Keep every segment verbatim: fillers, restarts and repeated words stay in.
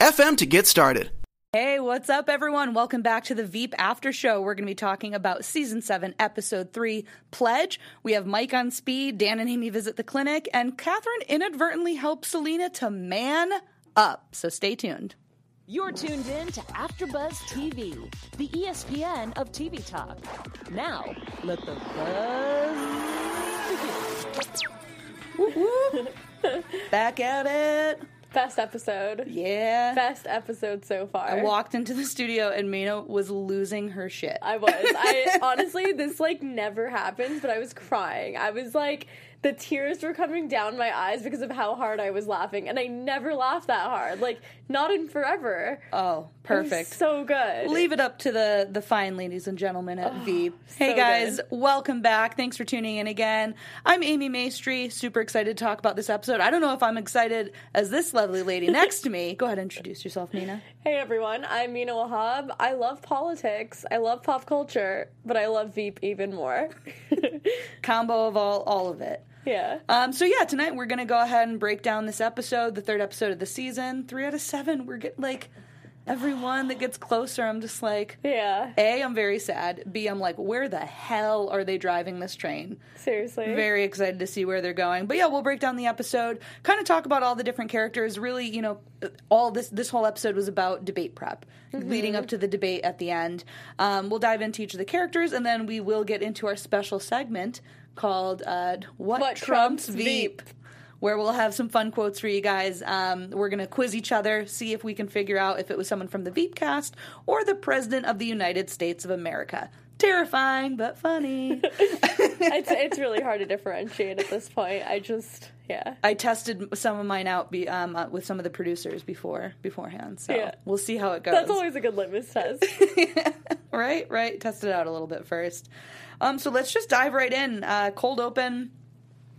f m to get started. Hey, what's up, everyone? Welcome back to the Veep After Show. We're going to be talking about Season seven, Episode three, Pledge. We have Mike on speed, Dan and Amy visit the clinic, and Catherine inadvertently helps Selina to man up. So stay tuned. You're tuned in to AfterBuzz T V, the E S P N of T V talk. Now, let the buzz begin. Back at it. Best episode. Yeah. Best episode so far. I walked into the studio and Mina was losing her shit. I was. I honestly, this like never happens, but I was crying. I was like, the tears were coming down my eyes because of how hard I was laughing, and I never laughed that hard. Like, not in forever. Oh, perfect. It was so good. Leave it up to the, the fine ladies and gentlemen at oh, Veep. Hey, so guys. Good. Welcome back. Thanks for tuning in again. I'm Amy Mastry. Super excited to talk about this episode. I don't know if I'm excited as this lovely lady next to me. Go ahead and introduce yourself, Mina. Hey, everyone. I'm Mina Wahab. I love politics. I love pop culture, but I love Veep even more. Combo of all, all of it. Yeah. Um, so, yeah, tonight we're going to go ahead and break down this episode, the third episode of the season. Three out of seven. We're getting, like, everyone that gets closer, I'm just like, yeah. A, I'm very sad. B, I'm like, where the hell are they driving this train? Seriously. Very excited to see where they're going. But, yeah, we'll break down the episode, kind of talk about all the different characters. Really, you know, all this, this whole episode was about debate prep, mm-hmm. leading up to the debate at the end. Um, we'll dive into each of the characters, and then we will get into our special segment called uh, What, what Trump's, Trump's Veep, where we'll have some fun quotes for you guys. Um, we're going to quiz each other, see if we can figure out if it was someone from the Veep cast or the President of the United States of America. Terrifying, but funny. it's, it's really hard to differentiate at this point. I just... Yeah. I tested some of mine out be, um, uh, with some of the producers before beforehand, so yeah. We'll see how it goes. That's always a good litmus test. yeah. Right, right. Test it out a little bit first. Um, so let's just dive right in. Uh, cold open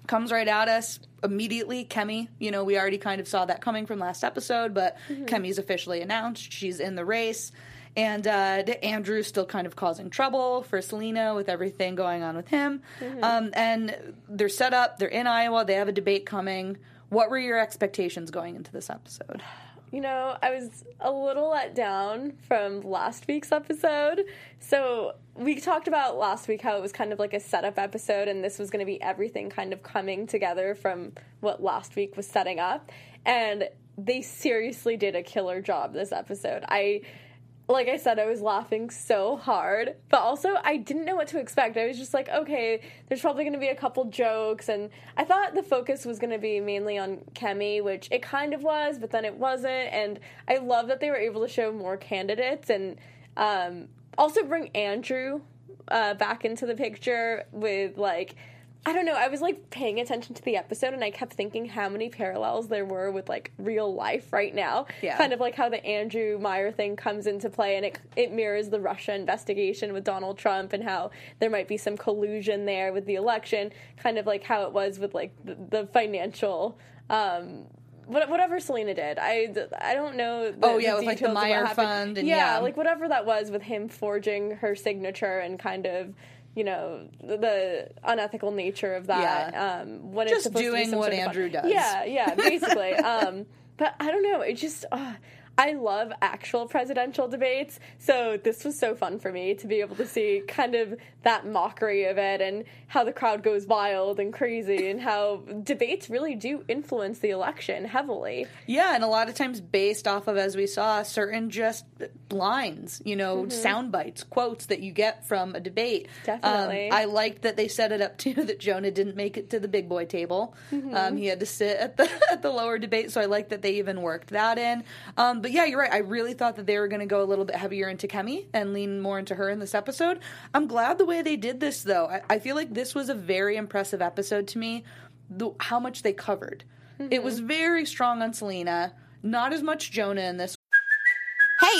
comes right at us immediately. Kemi, you know, we already kind of saw that coming from last episode, but mm-hmm. Kemi's officially announced. She's in the race. And uh, Andrew's still kind of causing trouble for Selina with everything going on with him. Mm-hmm. Um, and they're set up. They're in Iowa. They have a debate coming. What were your expectations going into this episode? You know, I was a little let down from last week's episode. So we talked about last week how it was kind of like a setup episode, and this was going to be everything kind of coming together from what last week was setting up. And they seriously did a killer job this episode. I... Like I said, I was laughing so hard, but also I didn't know what to expect. I was just like, okay, there's probably going to be a couple jokes, and I thought the focus was going to be mainly on Kemi, which it kind of was, but then it wasn't, and I love that they were able to show more candidates and um, also bring Andrew uh, back into the picture with, like, I don't know, I was, like, paying attention to the episode, and I kept thinking how many parallels there were with, like, real life right now. Yeah. Kind of like how the Andrew Meyer thing comes into play, and it it mirrors the Russia investigation with Donald Trump and how there might be some collusion there with the election, kind of like how it was with, like, the, the financial... Um, Whatever Selina did, I, I don't know. The, oh, yeah, the with like the Meyer Fund. And yeah, yeah, like whatever that was with him forging her signature and kind of, you know, the, the unethical nature of that. Yeah. Um, when Just it's supposed doing to be what Andrew does. Yeah, yeah, basically. um, but I don't know. It just, uh, I love actual presidential debates, so this was so fun for me to be able to see kind of that mockery of it and how the crowd goes wild and crazy and how debates really do influence the election heavily. Yeah, and a lot of times based off of, as we saw, certain just lines, you know, mm-hmm. sound bites, quotes that you get from a debate. Definitely. Um, I liked that they set it up, too, that Jonah didn't make it to the big boy table. Mm-hmm. Um, he had to sit at the, at the lower debate, so I liked that they even worked that in. Um, but yeah, you're right. I really thought that they were going to go a little bit heavier into Kemi and lean more into her in this episode. I'm glad the way they did this, though. I, I feel like this was a very impressive episode to me, the, how much they covered. Mm-hmm. It was very strong on Selena, not as much Jonah in this. Hey,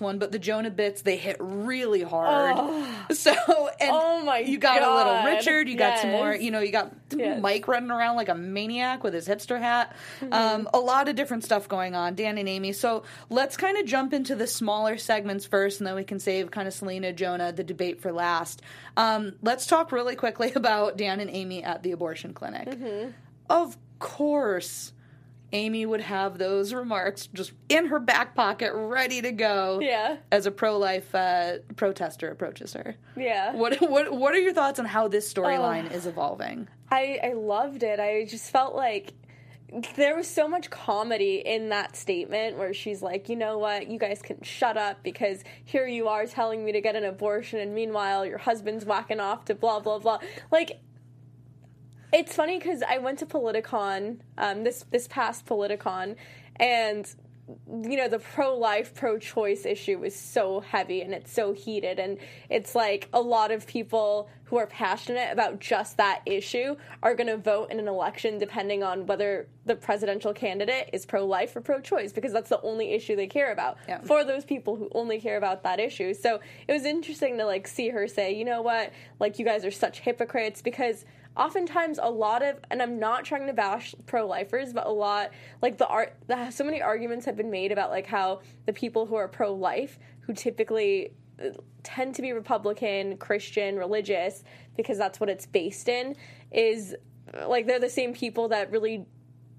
One, but the Jonah bits, they hit really hard. Oh. So, and oh my you got God. a little Richard, you yes. got some more, you know, you got yes. Mike running around like a maniac with his hipster hat. Mm-hmm. Um, a lot of different stuff going on, Dan and Amy. So let's kind of jump into the smaller segments first, and then we can save kind of Selena, Jonah, the debate for last. Um, let's talk really quickly about Dan and Amy at the abortion clinic. Mm-hmm. Of course, Amy would have those remarks just in her back pocket, ready to go. Yeah. As a pro-life uh, protester approaches her. Yeah. What what what are your thoughts on how this storyline uh, is evolving? I, I loved it. I just felt like there was so much comedy in that statement where she's like, you know what, you guys can shut up because here you are telling me to get an abortion and meanwhile your husband's whacking off to blah, blah, blah. Like, it's funny because I went to Politicon, um, this, this past Politicon, and, you know, the pro-life, pro-choice issue is so heavy and it's so heated, and it's like a lot of people who are passionate about just that issue are going to vote in an election depending on whether the presidential candidate is pro-life or pro-choice, because that's the only issue they care about yeah. for those people who only care about that issue. So it was interesting to, like, see her say, you know what, like, you guys are such hypocrites, because oftentimes a lot of, and I'm not trying to bash pro-lifers, but a lot, like, the art, the, so many arguments have been made about, like, how the people who are pro-life, who typically tend to be Republican, Christian, religious, because that's what it's based in, is, like, they're the same people that really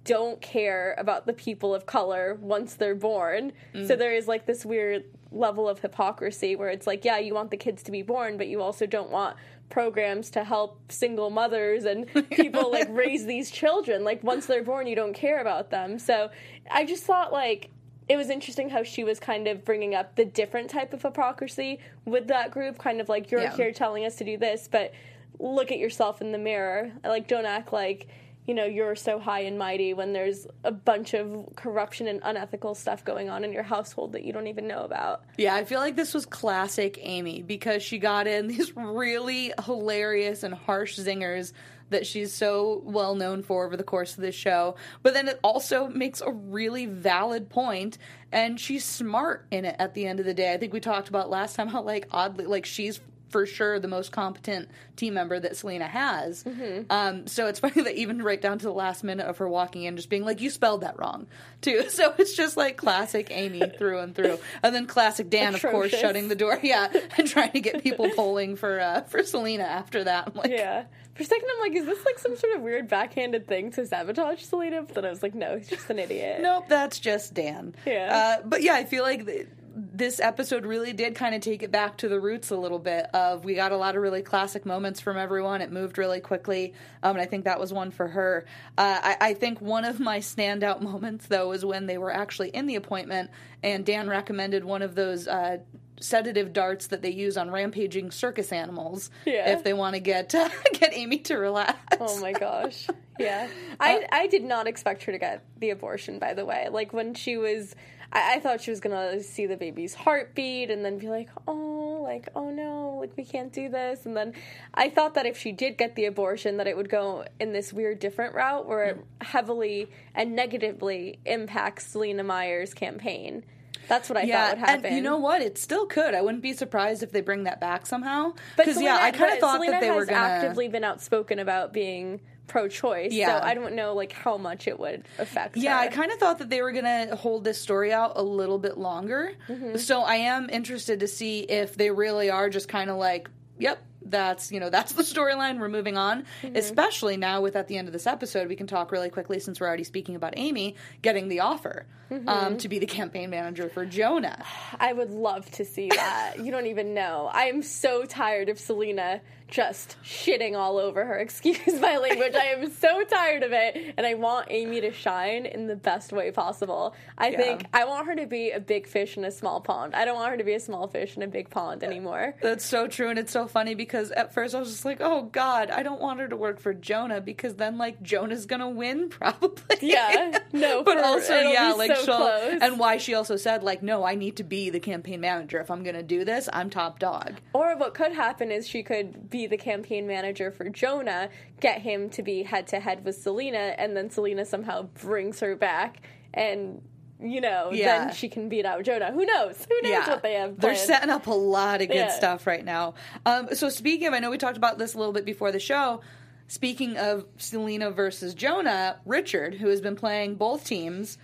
don't care about the people of color once they're born. Mm. So there is, like, this weird level of hypocrisy where it's like, yeah, you want the kids to be born, but you also don't want programs to help single mothers and people, like, raise these children. Like, once they're born, you don't care about them. So I just thought, like, it was interesting how she was kind of bringing up the different type of hypocrisy with that group, kind of like, you're yeah. here telling us to do this, but look at yourself in the mirror. Like, don't act like, you know, you're so high and mighty when there's a bunch of corruption and unethical stuff going on in your household that you don't even know about. Yeah, I feel like this was classic Amy, because she got in these really hilarious and harsh zingers that she's so well known for over the course of this show. But then it also makes a really valid point, and she's smart in it at the end of the day. I think we talked about last time how, like, oddly, like, she's for sure the most competent team member that Selena has. Mm-hmm. Um, so it's funny that even right down to the last minute of her walking in, just being like, you spelled that wrong, too. So it's just, like, classic Amy through and through. And then classic Dan, Atrocious. Of course, shutting the door. Yeah, and trying to get people polling for uh, for Selena after that. I'm like, yeah. For a second, I'm like, is this, like, some sort of weird backhanded thing to sabotage Selena? But then I was like, no, he's just an idiot. Nope, that's just Dan. Yeah. Uh, but, yeah, I feel like Th- This episode really did kind of take it back to the roots a little bit of, we got a lot of really classic moments from everyone. It moved really quickly, um, and I think that was one for her. Uh, I, I think one of my standout moments, though, is when they were actually in the appointment, and Dan recommended one of those uh, sedative darts that they use on rampaging circus animals yeah. if they want to get uh, get Amy to relax. Oh, my gosh. Yeah. I, I did not expect her to get the abortion, by the way. Like, when she was, I, I thought she was going to see the baby's heartbeat and then be like, oh, like, oh, no, like, we can't do this. And then I thought that if she did get the abortion, that it would go in this weird different route where it heavily and negatively impacts Selina Meyer's campaign. That's what I yeah, thought would happen. And you know what? It still could. I wouldn't be surprised if they bring that back somehow. Because, yeah, I kind of thought Selena that they were going to... has actively been outspoken about being pro-choice, yeah. so I don't know, like, how much it would affect Yeah, her. I kind of thought that they were going to hold this story out a little bit longer. Mm-hmm. So I am interested to see if they really are just kind of like, yep, that's, you know, that's the storyline, we're moving on. Mm-hmm. Especially now with, at the end of this episode, we can talk really quickly, since we're already speaking about Amy getting the offer mm-hmm. um, to be the campaign manager for Jonah. I would love to see that. You don't even know. I am so tired of Selena just shitting all over her. Excuse my language. I am so tired of it, and I want Amy to shine in the best way possible. I yeah. think I want her to be a big fish in a small pond. I don't want her to be a small fish in a big pond anymore. That's so true, and it's so funny because at first I was just like, oh God, I don't want her to work for Jonah, because then, like, Jonah's gonna win probably. Yeah. No, but for, also yeah, like so she'll close. And why she also said, like, no, I need to be the campaign manager. If I'm gonna do this, I'm top dog. Or what could happen is she could be the campaign manager for Jonah, get him to be head-to-head with Selena, and then Selena somehow brings her back, and, you know, yeah. then she can beat out Jonah. Who knows? Who knows yeah. what they have planned? They're setting up a lot of good yeah. stuff right now. Um, so speaking of, I know we talked about this a little bit before the show, speaking of Selena versus Jonah, Richard, who has been playing both teams,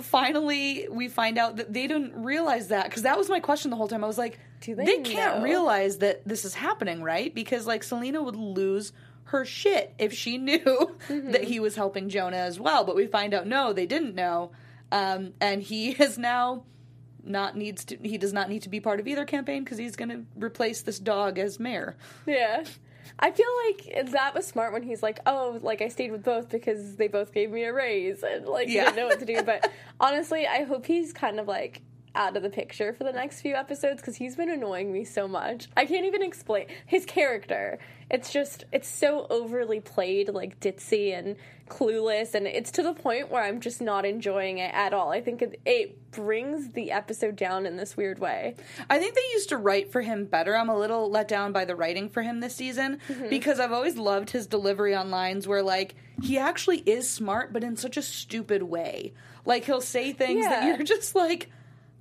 finally, we find out that they didn't realize that, because that was my question the whole time. I was like, Do they, they can't know? realize that this is happening, right? Because, like, Selena would lose her shit if she knew mm-hmm. that he was helping Jonah as well. But we find out, no, they didn't know. Um, and he is now not needs to, he does not need to be part of either campaign, because he's going to replace this dog as mayor. Yeah. I feel like that was smart when he's like, oh, like, I stayed with both because they both gave me a raise, and, like, yeah. didn't know what to do. But honestly, I hope he's kind of, like, out of the picture for the next few episodes, because he's been annoying me so much. I can't even explain his character. It's just, it's so overly played, like, ditzy and clueless, and it's to the point where I'm just not enjoying it at all. I think it, it brings the episode down in this weird way. I think they used to write for him better. I'm a little let down by the writing for him this season, mm-hmm. because I've always loved his delivery on lines where, like, he actually is smart, but in such a stupid way. Like, he'll say things yeah. that you're just like,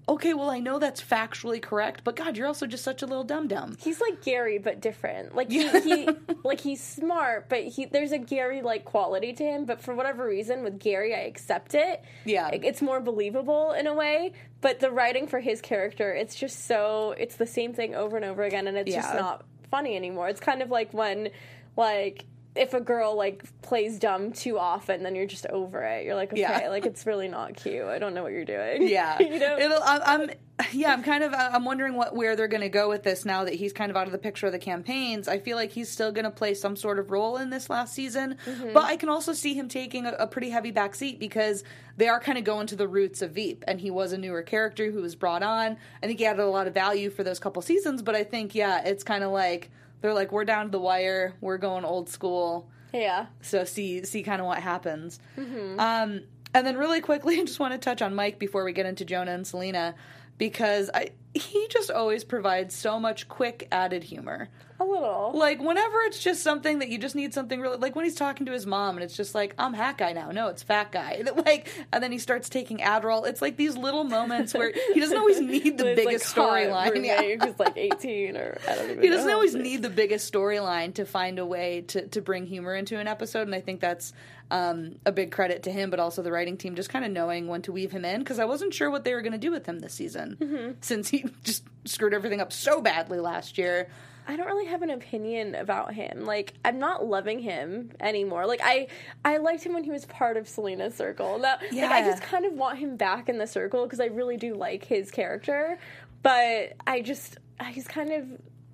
okay, well, I know that's factually correct, but God, you're also just such a little dum-dum. He's like Gary, but different. Like, he, he like he's smart, but he there's a Gary-like quality to him, but for whatever reason, with Gary, I accept it. Yeah. It's more believable in a way, but the writing for his character, it's just so, it's the same thing over and over again, and it's yeah. just not funny anymore. It's kind of like when, like, if a girl, like, plays dumb too often, then you're just over it. You're like, okay, yeah. like, it's really not cute. I don't know what you're doing. Yeah. you know? It'll, I'm, I'm, yeah, I'm kind of, I'm wondering what, where they're going to go with this now that he's kind of out of the picture of the campaigns. I feel like he's still going to play some sort of role in this last season, mm-hmm. but I can also see him taking a, a pretty heavy backseat, because they are kind of going to the roots of Veep, and he was a newer character who was brought on. I think he added a lot of value for those couple seasons, but I think, yeah, it's kind of like, they're like, we're down to the wire, we're going old school. Yeah. So see see kind of what happens. Mm-hmm. Um, and then really quickly, I just want to touch on Mike before we get into Jonah and Selena, because I he just always provides so much quick added humor. A little. Like, whenever it's just something that you just need something really, like when he's talking to his mom and it's just like, I'm hat guy now. No, it's fat guy. Like, and then he starts taking Adderall. It's like these little moments where he doesn't always need the biggest like, storyline. Yeah. He's like eighteen or I don't even know. He doesn't know always need the biggest storyline to find a way to, to bring humor into an episode. And I think that's um, a big credit to him, but also the writing team just kind of knowing when to weave him in, because I wasn't sure what they were going to do with him this season mm-hmm. since he just screwed everything up so badly last year. I don't really have an opinion about him. Like, I'm not loving him anymore. Like, I I liked him when he was part of Selena's circle. Now, yeah. like, I just kind of want him back in the circle because I really do like his character. But I just, he's kind of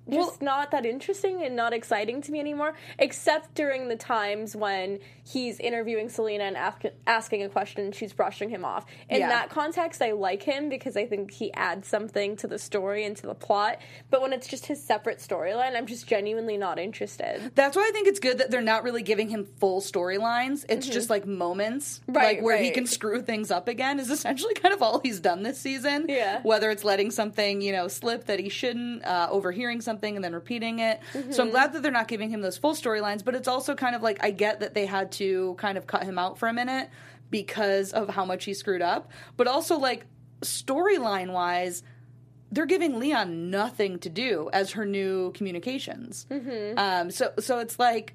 just well, not that interesting and not exciting to me anymore, except during the times when he's interviewing Selena and ask, asking a question and she's brushing him off. In yeah. that context, I like him because I think he adds something to the story and to the plot. But when it's just his separate storyline, I'm just genuinely not interested. That's why I think it's good that they're not really giving him full storylines. It's mm-hmm. just like moments right, like where right. he can screw things up again is essentially kind of all he's done this season. Yeah. Whether it's letting something, you know, slip that he shouldn't, uh, overhearing something and then repeating it. Mm-hmm. So I'm glad that they're not giving him those full storylines, but it's also kind of like, I get that they had to kind of cut him out for a minute because of how much he screwed up, but also like storyline-wise, they're giving Leon nothing to do as her new communications. Mm-hmm. Um, so so it's like,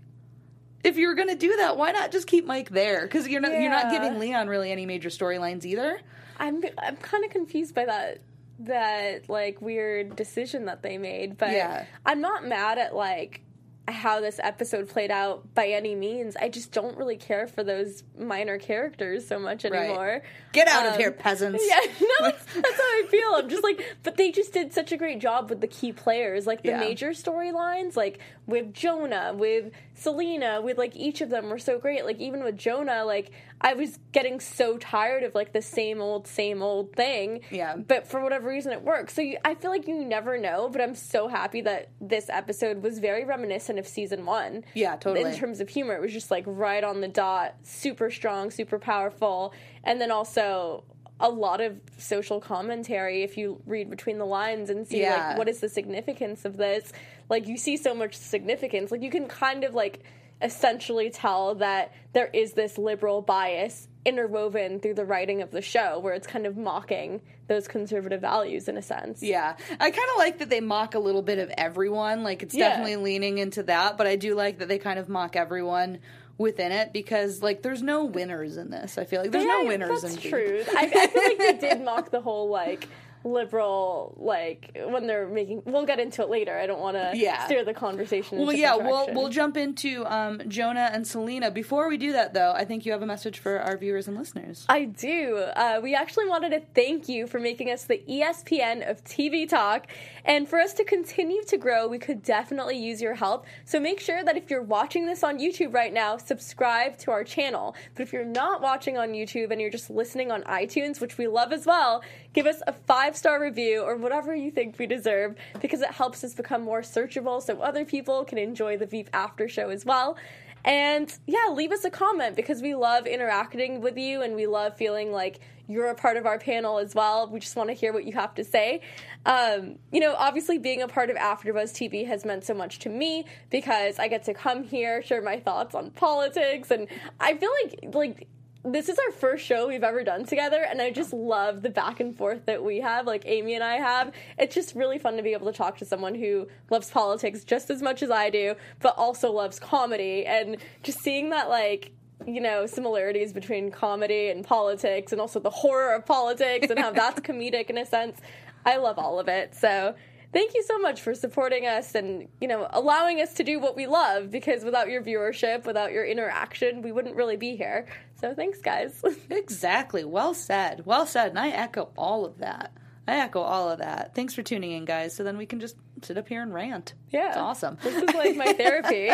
if you're going to do that, why not just keep Mike there? Because you're not yeah. you're not giving Leon really any major storylines either. I'm I'm kind of confused by that that like weird decision that they made, but yeah. I'm not mad at like how this episode played out by any means. I just don't really care for those minor characters so much anymore. Right. Get out um, of here, peasants. Yeah, no, that's, that's how I feel. I'm just like, but they just did such a great job with the key players, like the yeah. major storylines, like with Jonah, with Selena, with like each of them were so great. Like even with Jonah, like I was getting so tired of like the same old, same old thing. Yeah. But for whatever reason, it works. So you, I feel like you never know, but I'm so happy that this episode was very reminiscent of season one. Yeah, totally. In terms of humor, it was just like right on the dot, super strong, super powerful. And then also a lot of social commentary if you read between the lines and see yeah. like what is the significance of this. Like you see so much significance. Like you can kind of like essentially tell that there is this liberal bias interwoven through the writing of the show where it's kind of mocking those conservative values in a sense. Yeah. I kind of like that they mock a little bit of everyone. Like it's yeah. definitely leaning into that, but I do like that they kind of mock everyone within it because, like, there's no winners in this. I feel like there's yeah, no winners in Veep. That's true. I, I feel like they did mock the whole, like, liberal, like, when they're making... We'll get into it later. I don't want to yeah. steer the conversation Well, yeah, we'll we'll jump into um, Jonah and Selena. Before we do that, though, I think you have a message for our viewers and listeners. I do. Uh, we actually wanted to thank you for making us the E S P N of T V Talk. And for us to continue to grow, we could definitely use your help. So make sure that if you're watching this on YouTube right now, subscribe to our channel. But if you're not watching on YouTube and you're just listening on iTunes, which we love as well, give us a five star review or whatever you think we deserve because it helps us become more searchable so other people can enjoy the Veep After Show as well. And yeah, leave us a comment because we love interacting with you and we love feeling like you're a part of our panel as well. We just want to hear what you have to say. Um, you know, obviously being a part of AfterBuzz T V has meant so much to me because I get to come here, share my thoughts on politics, and I feel like like this is our first show we've ever done together, and I just love the back and forth that we have, like Amy and I have. It's just really fun to be able to talk to someone who loves politics just as much as I do, but also loves comedy, and just seeing that, like, you know, similarities between comedy and politics, and also the horror of politics, and how that's comedic in a sense. I love all of it, so... Thank you so much for supporting us and, you know, allowing us to do what we love, because without your viewership, without your interaction, we wouldn't really be here. So thanks, guys. Exactly. Well said. Well said. And I echo all of that. I echo all of that. Thanks for tuning in, guys. So then we can just sit up here and rant. Yeah. It's awesome. This is like my therapy.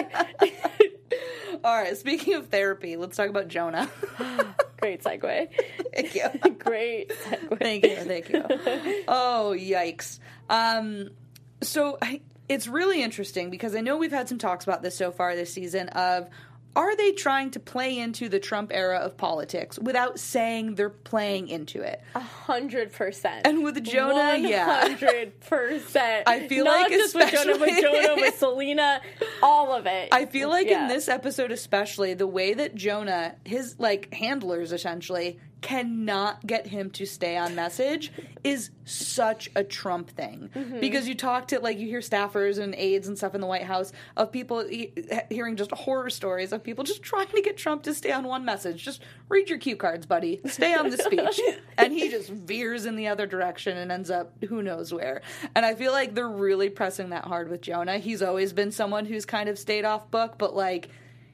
All right. Speaking of therapy, let's talk about Jonah. Great segue. Thank you. Great segue. Thank you. Thank you. Oh, yikes. Um, so I, it's really interesting because I know we've had some talks about this so far this season of, are they trying to play into the Trump era of politics without saying they're playing into it? A hundred percent. And with Jonah, one hundred percent. Yeah. A hundred percent. I feel Not like just especially... with Jonah, with Jonah, with Selena, all of it. I feel like yeah. in this episode especially, the way that Jonah, his, like, handlers essentially... cannot get him to stay on message is such a Trump thing. Mm-hmm. Because you talk to, like, you hear staffers and aides and stuff in the White House of people e- hearing just horror stories of people just trying to get Trump to stay on one message. Just read your cue cards, buddy. Stay on the speech. And he just veers in the other direction and ends up who knows where. And I feel like they're really pressing that hard with Jonah. He's always been someone who's kind of stayed off book, but, like,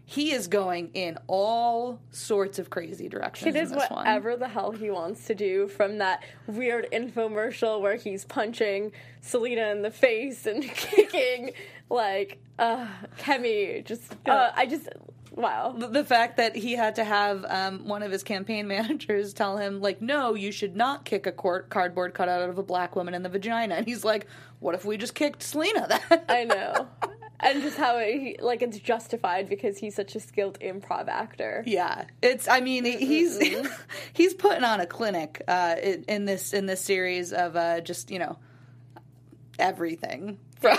he is going in all sorts of crazy directions. It is in this whatever one. The hell he wants to do, from that weird infomercial where he's punching Selena in the face and kicking, like, uh, Kemi. Just, uh, I just, wow. The, the fact that he had to have um, one of his campaign managers tell him, like, no, you should not kick a court cardboard cutout of a black woman in the vagina. And he's like, what if we just kicked Selena then? I know. And just how, it, like, it's justified because he's such a skilled improv actor. Yeah. It's, I mean, he's he's putting on a clinic uh, in this in this series of uh, just, you know, everything from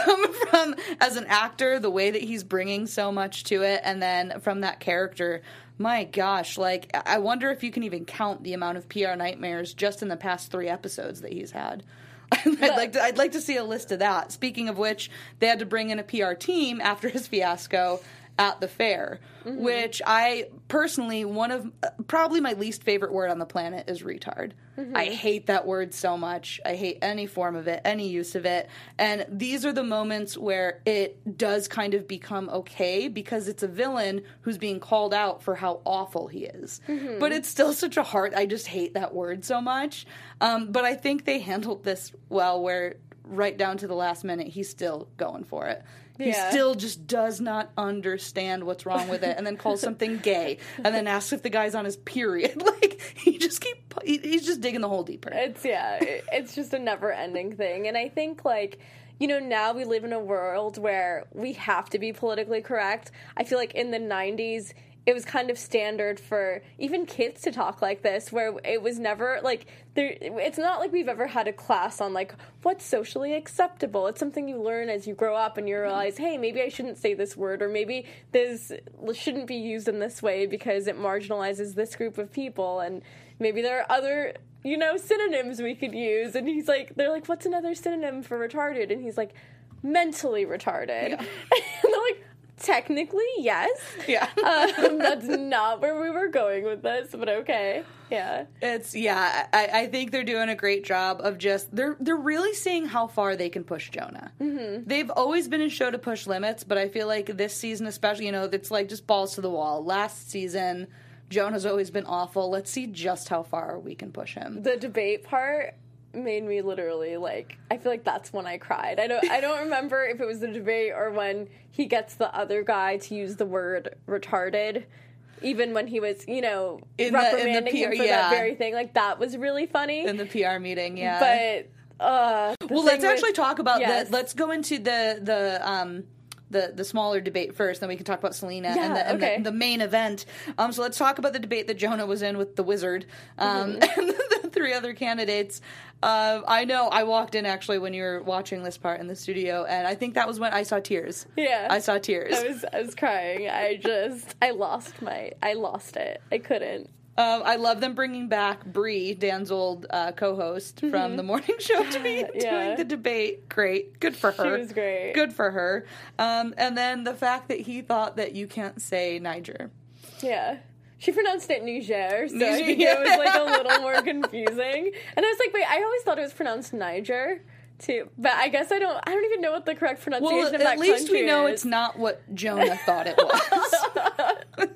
from as an actor, the way that he's bringing so much to it, and then from that character. My gosh, like, I wonder if you can even count the amount of P R nightmares just in the past three episodes that he's had. I'd like to, I'd like to see a list of that. Speaking of which, they had to bring in a P R team after his fiasco at the fair, mm-hmm. which I personally, one of, uh, probably my least favorite word on the planet is retard. Mm-hmm. I hate that word so much. I hate any form of it, any use of it. And these are the moments where it does kind of become okay because it's a villain who's being called out for how awful he is. Mm-hmm. But it's still such a heart. I just hate that word so much. Um, but I think they handled this well where right down to the last minute, he's still going for it. He yeah. still just does not understand what's wrong with it, and then calls something gay, and then asks if the guy's on his period. Like, he just keep he, he's just digging the hole deeper. It's yeah, it's just a never-ending thing. And I think, like, you know, now we live in a world where we have to be politically correct. I feel like in the nineties, it was kind of standard for even kids to talk like this, where it was never, like, there, it's not like we've ever had a class on, like, what's socially acceptable. It's something you learn as you grow up and you realize, hey, maybe I shouldn't say this word, or maybe this shouldn't be used in this way because it marginalizes this group of people, and maybe there are other, you know, synonyms we could use. And he's like, they're like, what's another synonym for retarded? And he's like, mentally retarded. Yeah. And they're like, technically, yes. Yeah. um, that's not where we were going with this, but okay. Yeah. It's, yeah, I, I think they're doing a great job of just, they're they're really seeing how far they can push Jonah. Mm-hmm. They've always been a show to push limits, but I feel like this season especially, you know, it's like just balls to the wall. Last season, Jonah's always been awful. Let's see just how far we can push him. The debate part made me literally, like, I feel like that's when I cried. I don't I don't remember if it was the debate or when he gets the other guy to use the word retarded, even when he was, you know, in reprimanding the, in the P R, him for yeah. that very thing. Like, that was really funny. In the P R meeting, yeah. But, uh... Well, let's with, actually talk about yes. that. Let's go into the, the, um... The, the smaller debate first, then we can talk about Selena yeah, and, the, and okay. the, the main event. Um, so let's talk about the debate that Jonah was in with the wizard um, mm-hmm. and the, the three other candidates. Uh, I know I walked in actually when you were watching this part in the studio, and I think that was when I saw tears. Yeah, I saw tears. I was I was crying. I just I lost my I lost it. I couldn't. Um, I love them bringing back Bree, Dan's old uh, co-host mm-hmm. from the morning show, yeah, to be yeah. doing the debate. Great. Good for her. She was great. Good for her. Um, and then the fact that he thought that you can't say Niger. Yeah. She pronounced it Niger, so Niger. I think it was, like, a little more confusing. And I was like, wait, I always thought it was pronounced Niger. Too. But I guess I don't I don't even know what the correct pronunciation well, of that country is. At least we know it's not what Jonah thought it was.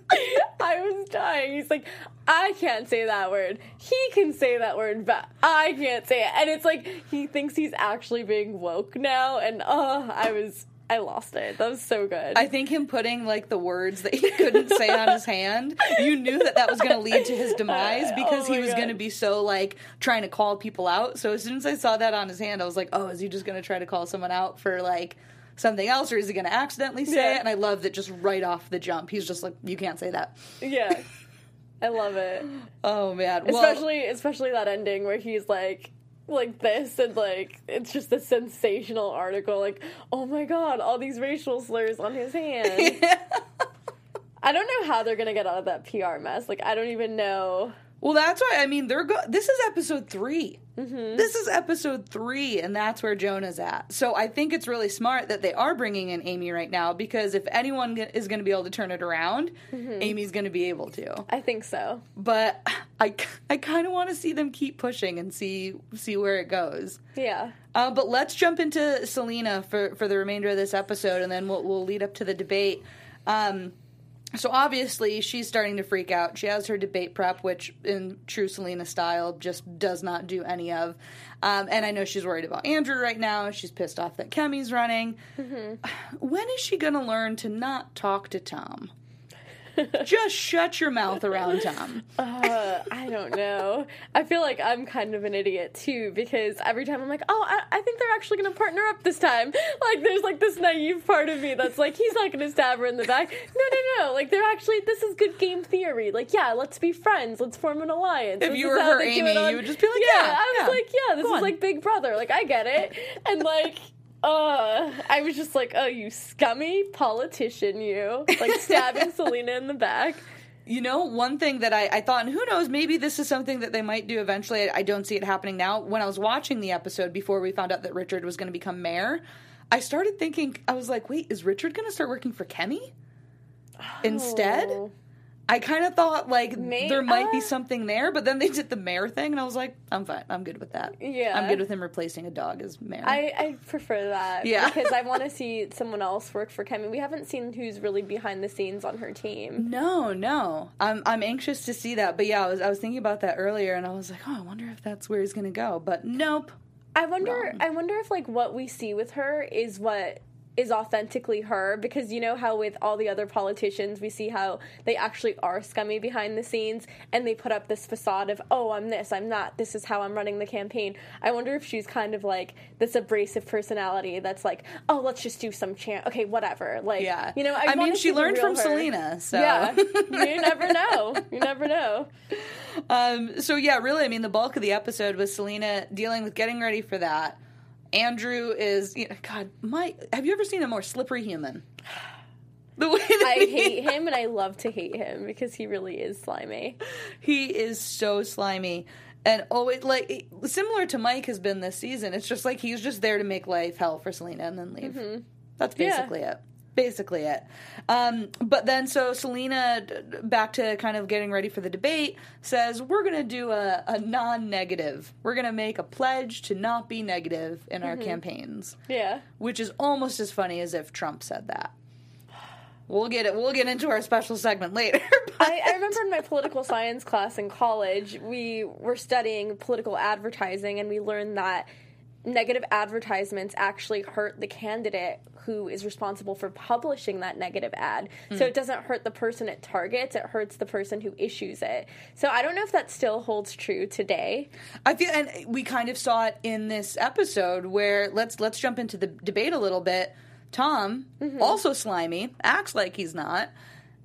I was dying. He's like, I can't say that word. He can say that word, but I can't say it. And it's like, he thinks he's actually being woke now, and oh, I was... I lost it. That was so good. I think him putting, like, the words that he couldn't say on his hand, you knew that that was going to lead to his demise because uh, oh he was going to be so, like, trying to call people out. So as soon as I saw that on his hand, I was like, oh, is he just going to try to call someone out for, like, something else, or is he going to accidentally say yeah. it? And I love that just right off the jump, he's just like, you can't say that. Yeah. I love it. Oh, man. Well, especially, especially that ending where he's like... like this, and like it's just a sensational article, like, oh my god, all these racial slurs on his hand. Yeah. I don't know how they're gonna get out of that P R mess. Like, I don't even know. Well, that's why I mean they're go- this is episode three. Mm-hmm. This is episode three, and that's where Jonah's at. So I think it's really smart that they are bringing in Amy right now, because if anyone is going to be able to turn it around, mm-hmm. Amy's going to be able to. I think so. But I, I kind of want to see them keep pushing and see see where it goes. Yeah. Uh, but let's jump into Selena for, for the remainder of this episode, and then we'll, we'll lead up to the debate. Um So, obviously, she's starting to freak out. She has her debate prep, which, in true Selena style, just does not do any of. Um, and I know she's worried about Andrew right now. She's pissed off that Kemi's running. Mm-hmm. When is she going to learn to not talk to Tom? Just shut your mouth around Tom. Uh, I don't know. I feel like I'm kind of an idiot, too, because every time I'm like, oh, I, I think they're actually going to partner up this time. Like, there's, like, this naive part of me that's like, he's not going to stab her in the back. No, no, no. Like, they're actually, this is good game theory. Like, yeah, let's be friends. Let's form an alliance. If this you were her Amy, on, you would just be like, yeah. yeah I was yeah, like, yeah, this go is on. Like Big Brother. Like, I get it. And, like... uh, I was just like, oh, you scummy politician, you. Like, stabbing Selena in the back. You know, one thing that I, I thought, and who knows, maybe this is something that they might do eventually. I, I don't see it happening now. When I was watching the episode before we found out that Richard was going to become mayor, I started thinking, I was like, wait, is Richard going to start working for Kemi oh. instead? I kind of thought, like, May- there might uh, be something there, but then they did the mayor thing, and I was like, I'm fine. I'm good with that. Yeah. I'm good with him replacing a dog as mayor. I, I prefer that. Yeah. Because I want to see someone else work for Kemi. We haven't seen who's really behind the scenes on her team. No, no. I'm I'm anxious to see that. But, yeah, I was I was thinking about that earlier, and I was like, oh, I wonder if that's where he's going to go. But nope. I wonder. Wrong. I wonder if, like, what we see with her is what... is authentically her, because you know how with all the other politicians we see how they actually are scummy behind the scenes and they put up this facade of, oh, I'm this, I'm not, this is how I'm running the campaign. I wonder if she's kind of like this abrasive personality that's like, oh, let's just do some chant, okay, whatever, like, yeah. You know, I, I mean, she learned from her. Selena, so yeah. You never know, you never know. Um, so yeah, really, I mean, the bulk of the episode was Selena dealing with getting ready for that. Andrew is, you know, God, Mike, have you ever seen a more slippery human? The way that I hate him, and I love to hate him because he really is slimy. He is so slimy. And always, like, similar to Mike has been this season, it's just like he's just there to make life hell for Selena and then leave. Mm-hmm. That's basically yeah. it. Basically it. Um, but then, so Selena, back to kind of getting ready for the debate, says, we're going to do a, a non-negative. We're going to make a pledge to not be negative in mm-hmm. our campaigns. Yeah. Which is almost as funny as if Trump said that. We'll get it. We'll get into our special segment later. I, I remember in my political science class in college, we were studying political advertising, and we learned that negative advertisements actually hurt the candidate who is responsible for publishing that negative ad. Mm. So it doesn't hurt the person it targets, it hurts the person who issues it. So I don't know if that still holds true today. I feel, and we kind of saw it in this episode where, let's let's jump into the debate a little bit. Tom, mm-hmm. also slimy, acts like he's not,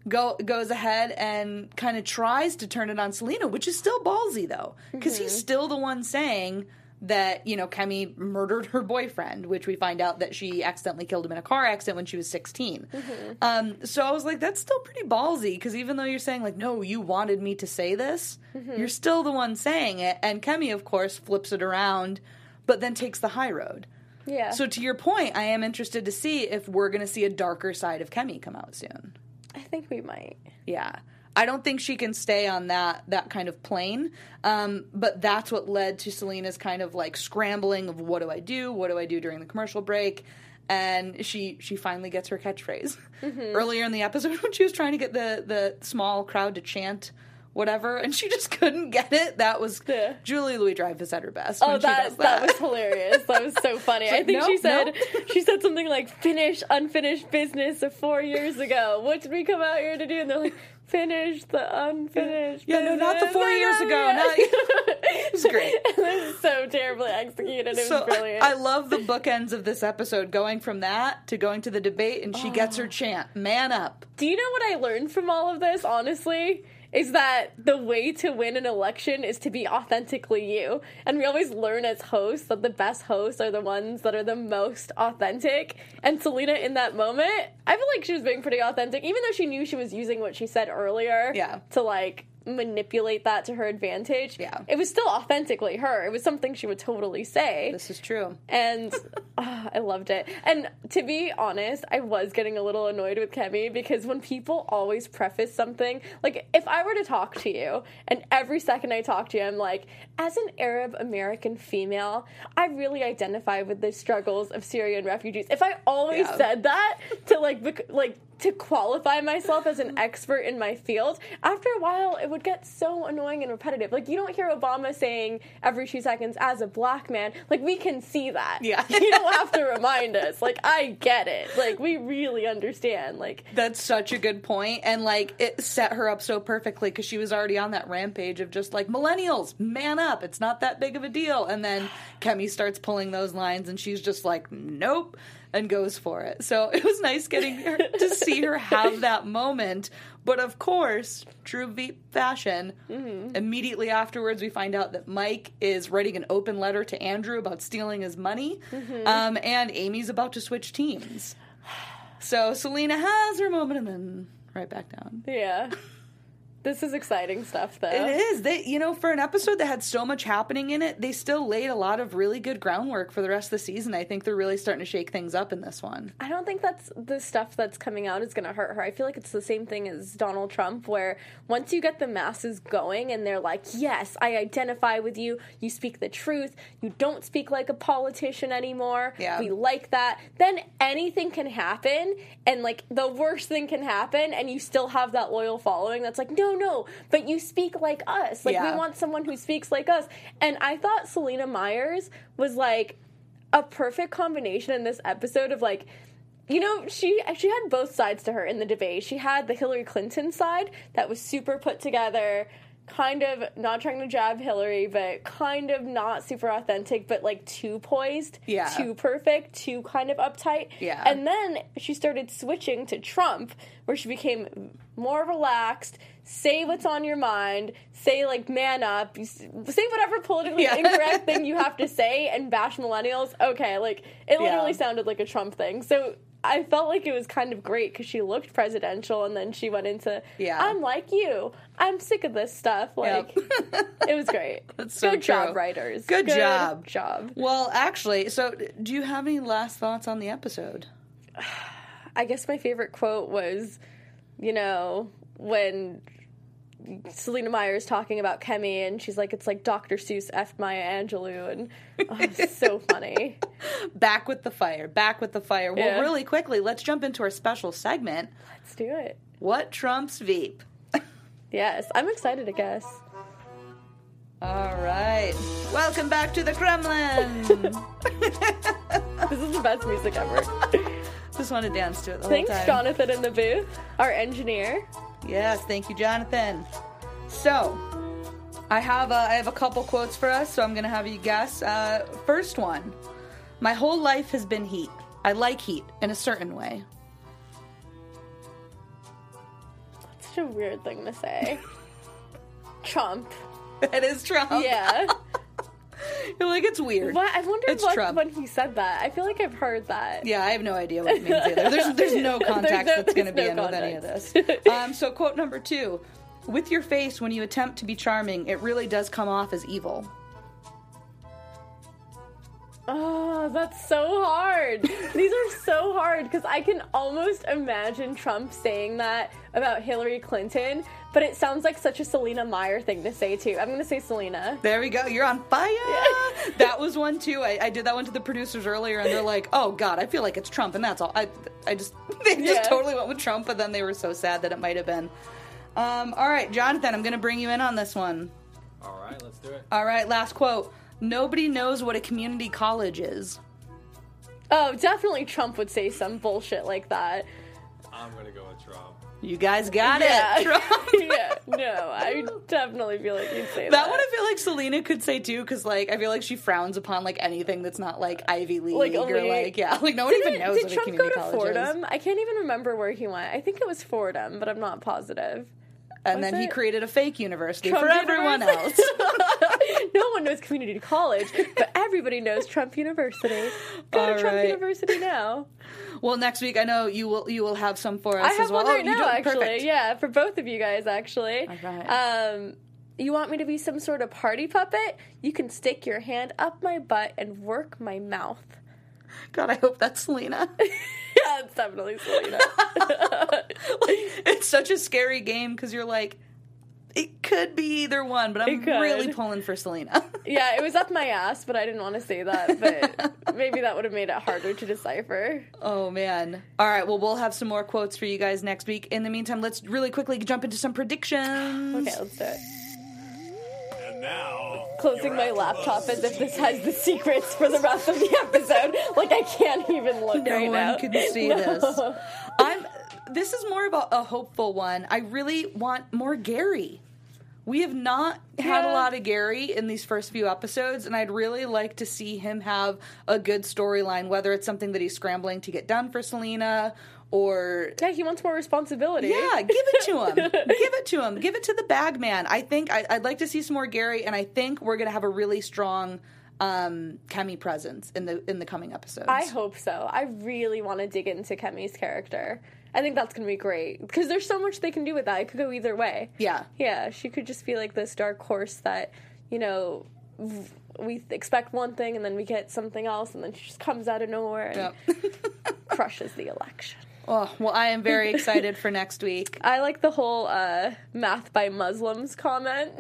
go goes ahead and kind of tries to turn it on Selena, which is still ballsy, though, because mm-hmm. he's still the one saying that, you know, Kemi murdered her boyfriend, which we find out that she accidentally killed him in a car accident when she was sixteen. Mm-hmm. Um, so I was like, that's still pretty ballsy, because even though you're saying, like, no, you wanted me to say this, mm-hmm. you're still the one saying it. And Kemi, of course, flips it around, but then takes the high road. Yeah. So to your point, I am interested to see if we're going to see a darker side of Kemi come out soon. I think we might. Yeah. I don't think she can stay on that that kind of plane, um, but that's what led to Selena's kind of, like, scrambling of what do I do, what do I do during the commercial break, and she she finally gets her catchphrase. Mm-hmm. Earlier in the episode when she was trying to get the, the small crowd to chant whatever, and she just couldn't get it. That was yeah. Julie Louis-Dreyfus at her best. Oh, when that, she does that. That was hilarious. That was so funny. Like, I think nope, she said nope. she said something like, finish unfinished business of four years ago. What did we come out here to do? And they're like, finish the unfinished. Yeah, business. No, not the four yeah, years ago. Yeah. Not, it was great. It was so terribly executed. It so, was brilliant. I love the bookends of this episode, going from that to going to the debate, and she oh. gets her chant. Man up. Do you know what I learned from all of this, honestly? Is that the way to win an election is to be authentically you. And we always learn as hosts that the best hosts are the ones that are the most authentic. And Selena, in that moment, I feel like she was being pretty authentic, even though she knew she was using what she said earlier yeah. to, like, manipulate that to her advantage. Yeah. It was still authentically her. It was something she would totally say. This is true. And oh, I loved it. And to be honest, I was getting a little annoyed with Kemi, because when people always preface something, like, if I were to talk to you, and every second I talk to you, I'm like, as an Arab American female, I really identify with the struggles of Syrian refugees. If I always yeah. said that to, like, bec- like, to qualify myself as an expert in my field, after a while it would get so annoying and repetitive. Like, you don't hear Obama saying every two seconds, as a black man. Like, we can see that. Yeah. You don't have to remind us. Like, I get it. Like, we really understand. Like, that's such a good point. And, like, it set her up so perfectly, because she was already on that rampage of just, like, millennials, man up. It's not that big of a deal. And then Kemi starts pulling those lines, and she's just like, nope, and goes for it. So it was nice getting her to see see her have that moment. But of course, true Veep fashion, mm-hmm. immediately afterwards we find out that Mike is writing an open letter to Andrew about stealing his money, mm-hmm. um, and Amy's about to switch teams. So Selena has her moment and then right back down. Yeah. This is exciting stuff, though. It is. They, you know, for an episode that had so much happening in it, they still laid a lot of really good groundwork for the rest of the season. I think they're really starting to shake things up in this one. I don't think that's the stuff that's coming out is going to hurt her. I feel like it's the same thing as Donald Trump, where once you get the masses going and they're like, yes, I identify with you, you speak the truth, you don't speak like a politician anymore, yeah. we like that, then anything can happen, and, like, the worst thing can happen, and you still have that loyal following that's like, no, No, no, but you speak like us. Like, yeah. we want someone who speaks like us. And I thought Selina Meyer was, like, a perfect combination in this episode of, like, you know, she she had both sides to her in the debate. She had the Hillary Clinton side that was super put together, kind of not trying to jab Hillary, but kind of not super authentic, but, like, too poised, yeah. too perfect, too kind of uptight. Yeah. And then she started switching to Trump, where she became more relaxed, say what's on your mind, say, like, man up, say whatever politically yeah. incorrect thing you have to say, and bash millennials. Okay, like, it literally yeah. sounded like a Trump thing. So I felt like it was kind of great because she looked presidential, and then she went into, yeah. I'm like you. I'm sick of this stuff. Like, yep. It was great. That's so Good true. job, writers. Good, Good job. job. Well, actually, so do you have any last thoughts on the episode? I guess my favorite quote was, you know, when Selina Meyer's talking about Kemi, and she's like, it's like Doctor Seuss effed Maya Angelou, and oh, it's so funfunny. Back with the fire, back with the fire. Yeah. Well, really quickly, let's jump into our special segment. Let's do it. What trumps Veep? Yes, I'm excited to guess. All right. Welcome back to the Kremlin. This is the best music ever. Just want to dance to it the Thanks, whole time. Jonathan in the booth, our engineer. Yes, thank you, Jonathan. So, I have a, I have a couple quotes for us, so I'm going to have you guess. Uh, first one. My whole life has been heat. I like heat in a certain way. That's such a weird thing to say. Trump. That is Trump. Yeah. You're like, it's weird. What? I wonder it's what, Trump. when he said that. I feel like I've heard that. Yeah, I have no idea what it means either. There's there's no context there's no, that's going to be no in context. with any of this. Um, so quote number two. With your face, when you attempt to be charming, it really does come off as evil. Oh, that's so hard. These are so hard because I can almost imagine Trump saying that about Hillary Clinton, but it sounds like such a Selina Meyer thing to say, too. I'm going to say Selena. There we go. You're on fire. Yeah. That was one, too. I, I did that one to the producers earlier, and they're like, oh, God, I feel like it's Trump, and that's all. I, I just, they just yeah. totally went with Trump, but then they were so sad that it might have been. Um, all right, Jonathan, I'm going to bring you in on this one. All right, let's do it. All right, last quote. Nobody knows what a community college is. Oh, definitely Trump would say some bullshit like that. I'm going to go with Trump. You guys got yeah. it. Trump. yeah, no, I definitely feel like you'd say that. That one I feel like Selena could say, too, because, like, I feel like she frowns upon, like, anything that's not, like, Ivy League like only, or, like, yeah. Like, no one even it, knows what Trump a community college is. Did Trump go to Fordham? Is. I can't even remember where he went. I think it was Fordham, but I'm not positive. And was then it? he created a fake university Trump for everyone university. else. No one knows community college, but everybody knows Trump University. Go All to Trump right. University now. Well, next week I know you will you will have some for us I as have well. One right oh, now, actually. Perfect. Yeah, for both of you guys, actually. All right. Um, you want me to be some sort of party puppet? You can stick your hand up my butt and work my mouth. God, I hope that's Selena. Yeah, it's definitely Selena. Like, it's such a scary game because you're like, it could be either one, but I'm really pulling for Selena. Yeah, it was up my ass, but I didn't want to say that, but maybe that would have made it harder to decipher. Oh, man. All right, well, we'll have some more quotes for you guys next week. In the meantime, let's really quickly jump into some predictions. Okay, let's do it. And now, closing my laptop as if this has the secrets for the rest of the episode. Like, I can't even look no right now. No one can see no. this. I'm... This is more about a hopeful one. I really want more Gary. We have not yeah. had a lot of Gary in these first few episodes, and I'd really like to see him have a good storyline, whether it's something that he's scrambling to get done for Selena or... Yeah, he wants more responsibility. Yeah, give it to him. give it to him. Give it to the bag man. I think I, I'd like to see some more Gary, and I think we're going to have a really strong... Um, Kemi presence in the in the coming episodes. I hope so. I really want to dig into Kemi's character. I think that's going to be great because there's so much they can do with that. It could go either way. Yeah, yeah. She could just be like this dark horse that, you know, v- we expect one thing and then we get something else, and then she just comes out of nowhere and yep. crushes the election. Oh, well, I am very excited for next week. I like the whole uh, math by Muslims comment.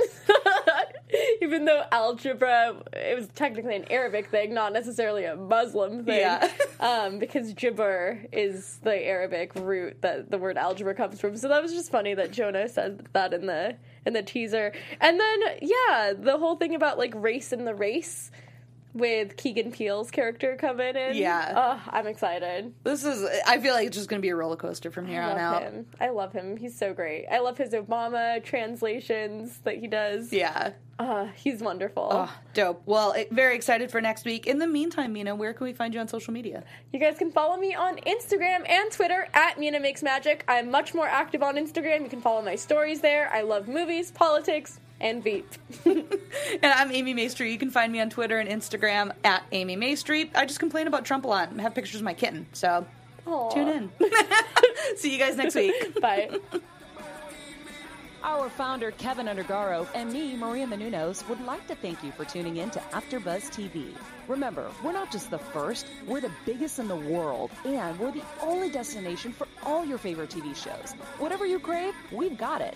Even though algebra, it was technically an Arabic thing, not necessarily a Muslim thing. Yeah. um, because jibber is the Arabic root that the word algebra comes from. So that was just funny that Jonah said that in the in the teaser. And then, yeah, the whole thing about, like, race in the race. With Keegan Peele's character coming in. Yeah. Oh, I'm excited. This is, I feel like it's just going to be a roller coaster from here on out. I love him. I love him. He's so great. I love his Obama translations that he does. Yeah. Uh, he's wonderful. Oh, dope. Well, it, very excited for next week. In the meantime, Mina, where can we find you on social media? You guys can follow me on Instagram and Twitter, at Mina Makes Magic. I'm much more active on Instagram. You can follow my stories there. I love movies, politics, and Veep. And I'm Amy Mastry. You can find me on Twitter and Instagram at Amy Mastry. I just complain about Trump a lot and have pictures of my kitten. So Aww. Tune in. See you guys next week. Bye. Our founder, Kevin Undergaro, and me, Maria Menounos, would like to thank you for tuning in to AfterBuzz T V. Remember, we're not just the first, we're the biggest in the world, and we're the only destination for all your favorite T V shows. Whatever you crave, we've got it.